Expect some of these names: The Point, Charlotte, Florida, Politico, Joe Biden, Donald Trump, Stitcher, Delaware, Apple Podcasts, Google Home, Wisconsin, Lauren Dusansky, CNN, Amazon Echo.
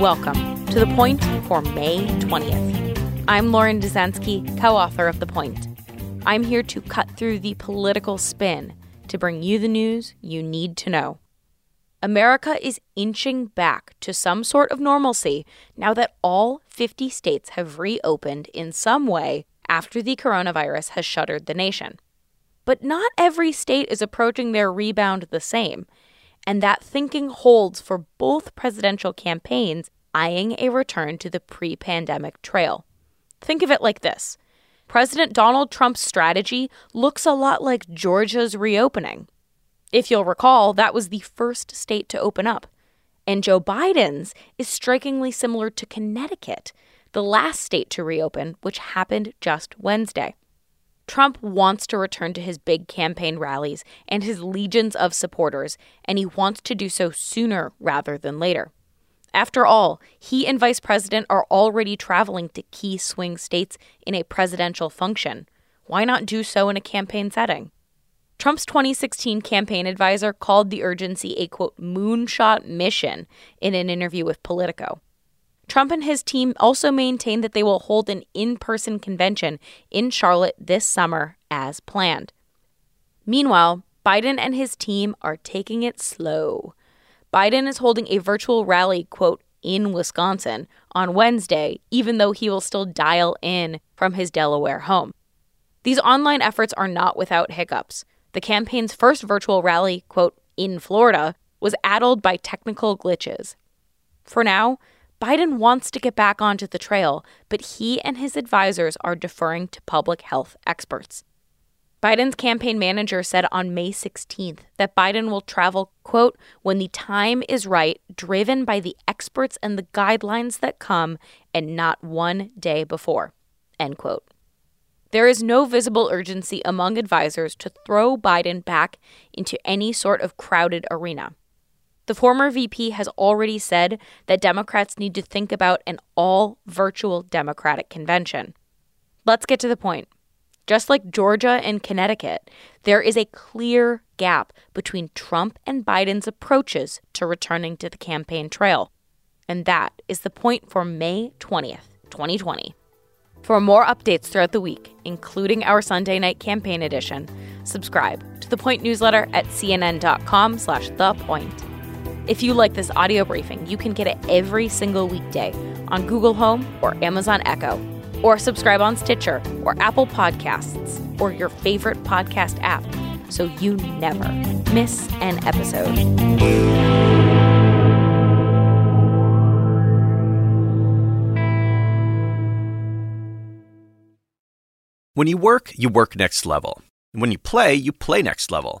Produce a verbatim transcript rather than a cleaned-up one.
Welcome to The Point for May twentieth. I'm Lauren Dusansky, co-author of The Point. I'm here to cut through the political spin to bring you the news you need to know. America is inching back to some sort of normalcy now that all fifty states have reopened in some way after the coronavirus has shuttered the nation. But not every state is approaching their rebound the same, and that thinking holds for both presidential campaigns eyeing a return to the pre-pandemic trail. Think of it like this. President Donald Trump's strategy looks a lot like Georgia's reopening. If you'll recall, that was the first state to open up. And Joe Biden's is strikingly similar to Connecticut, the last state to reopen, which happened just Wednesday. Trump wants to return to his big campaign rallies and his legions of supporters, and he wants to do so sooner rather than later. After all, he and Vice President are already traveling to key swing states in a presidential function. Why not do so in a campaign setting? Trump's twenty sixteen campaign advisor called the urgency a, quote, moonshot mission in an interview with Politico. Trump and his team also maintain that they will hold an in-person convention in Charlotte this summer as planned. Meanwhile, Biden and his team are taking it slow. Biden is holding a virtual rally, quote, in Wisconsin on Wednesday, even though he will still dial in from his Delaware home. These online efforts are not without hiccups. The campaign's first virtual rally, quote, in Florida, was addled by technical glitches. For now, Biden wants to get back onto the trail, but he and his advisors are deferring to public health experts. Biden's campaign manager said on May sixteenth that Biden will travel, quote, when the time is right, driven by the experts and the guidelines that come, and not one day before, end quote. There is no visible urgency among advisors to throw Biden back into any sort of crowded arena. The former V P has already said that Democrats need to think about an all-virtual Democratic convention. Let's get to the point. Just like Georgia and Connecticut, there is a clear gap between Trump and Biden's approaches to returning to the campaign trail. And that is the point for May twentieth, twenty twenty. For more updates throughout the week, including our Sunday night campaign edition, subscribe to The Point newsletter at c n n dot com slash the point. If you like this audio briefing, you can get it every single weekday on Google Home or Amazon Echo, or subscribe on Stitcher or Apple Podcasts or your favorite podcast app so you never miss an episode. When you work, you work next level. And when you play, you play next level.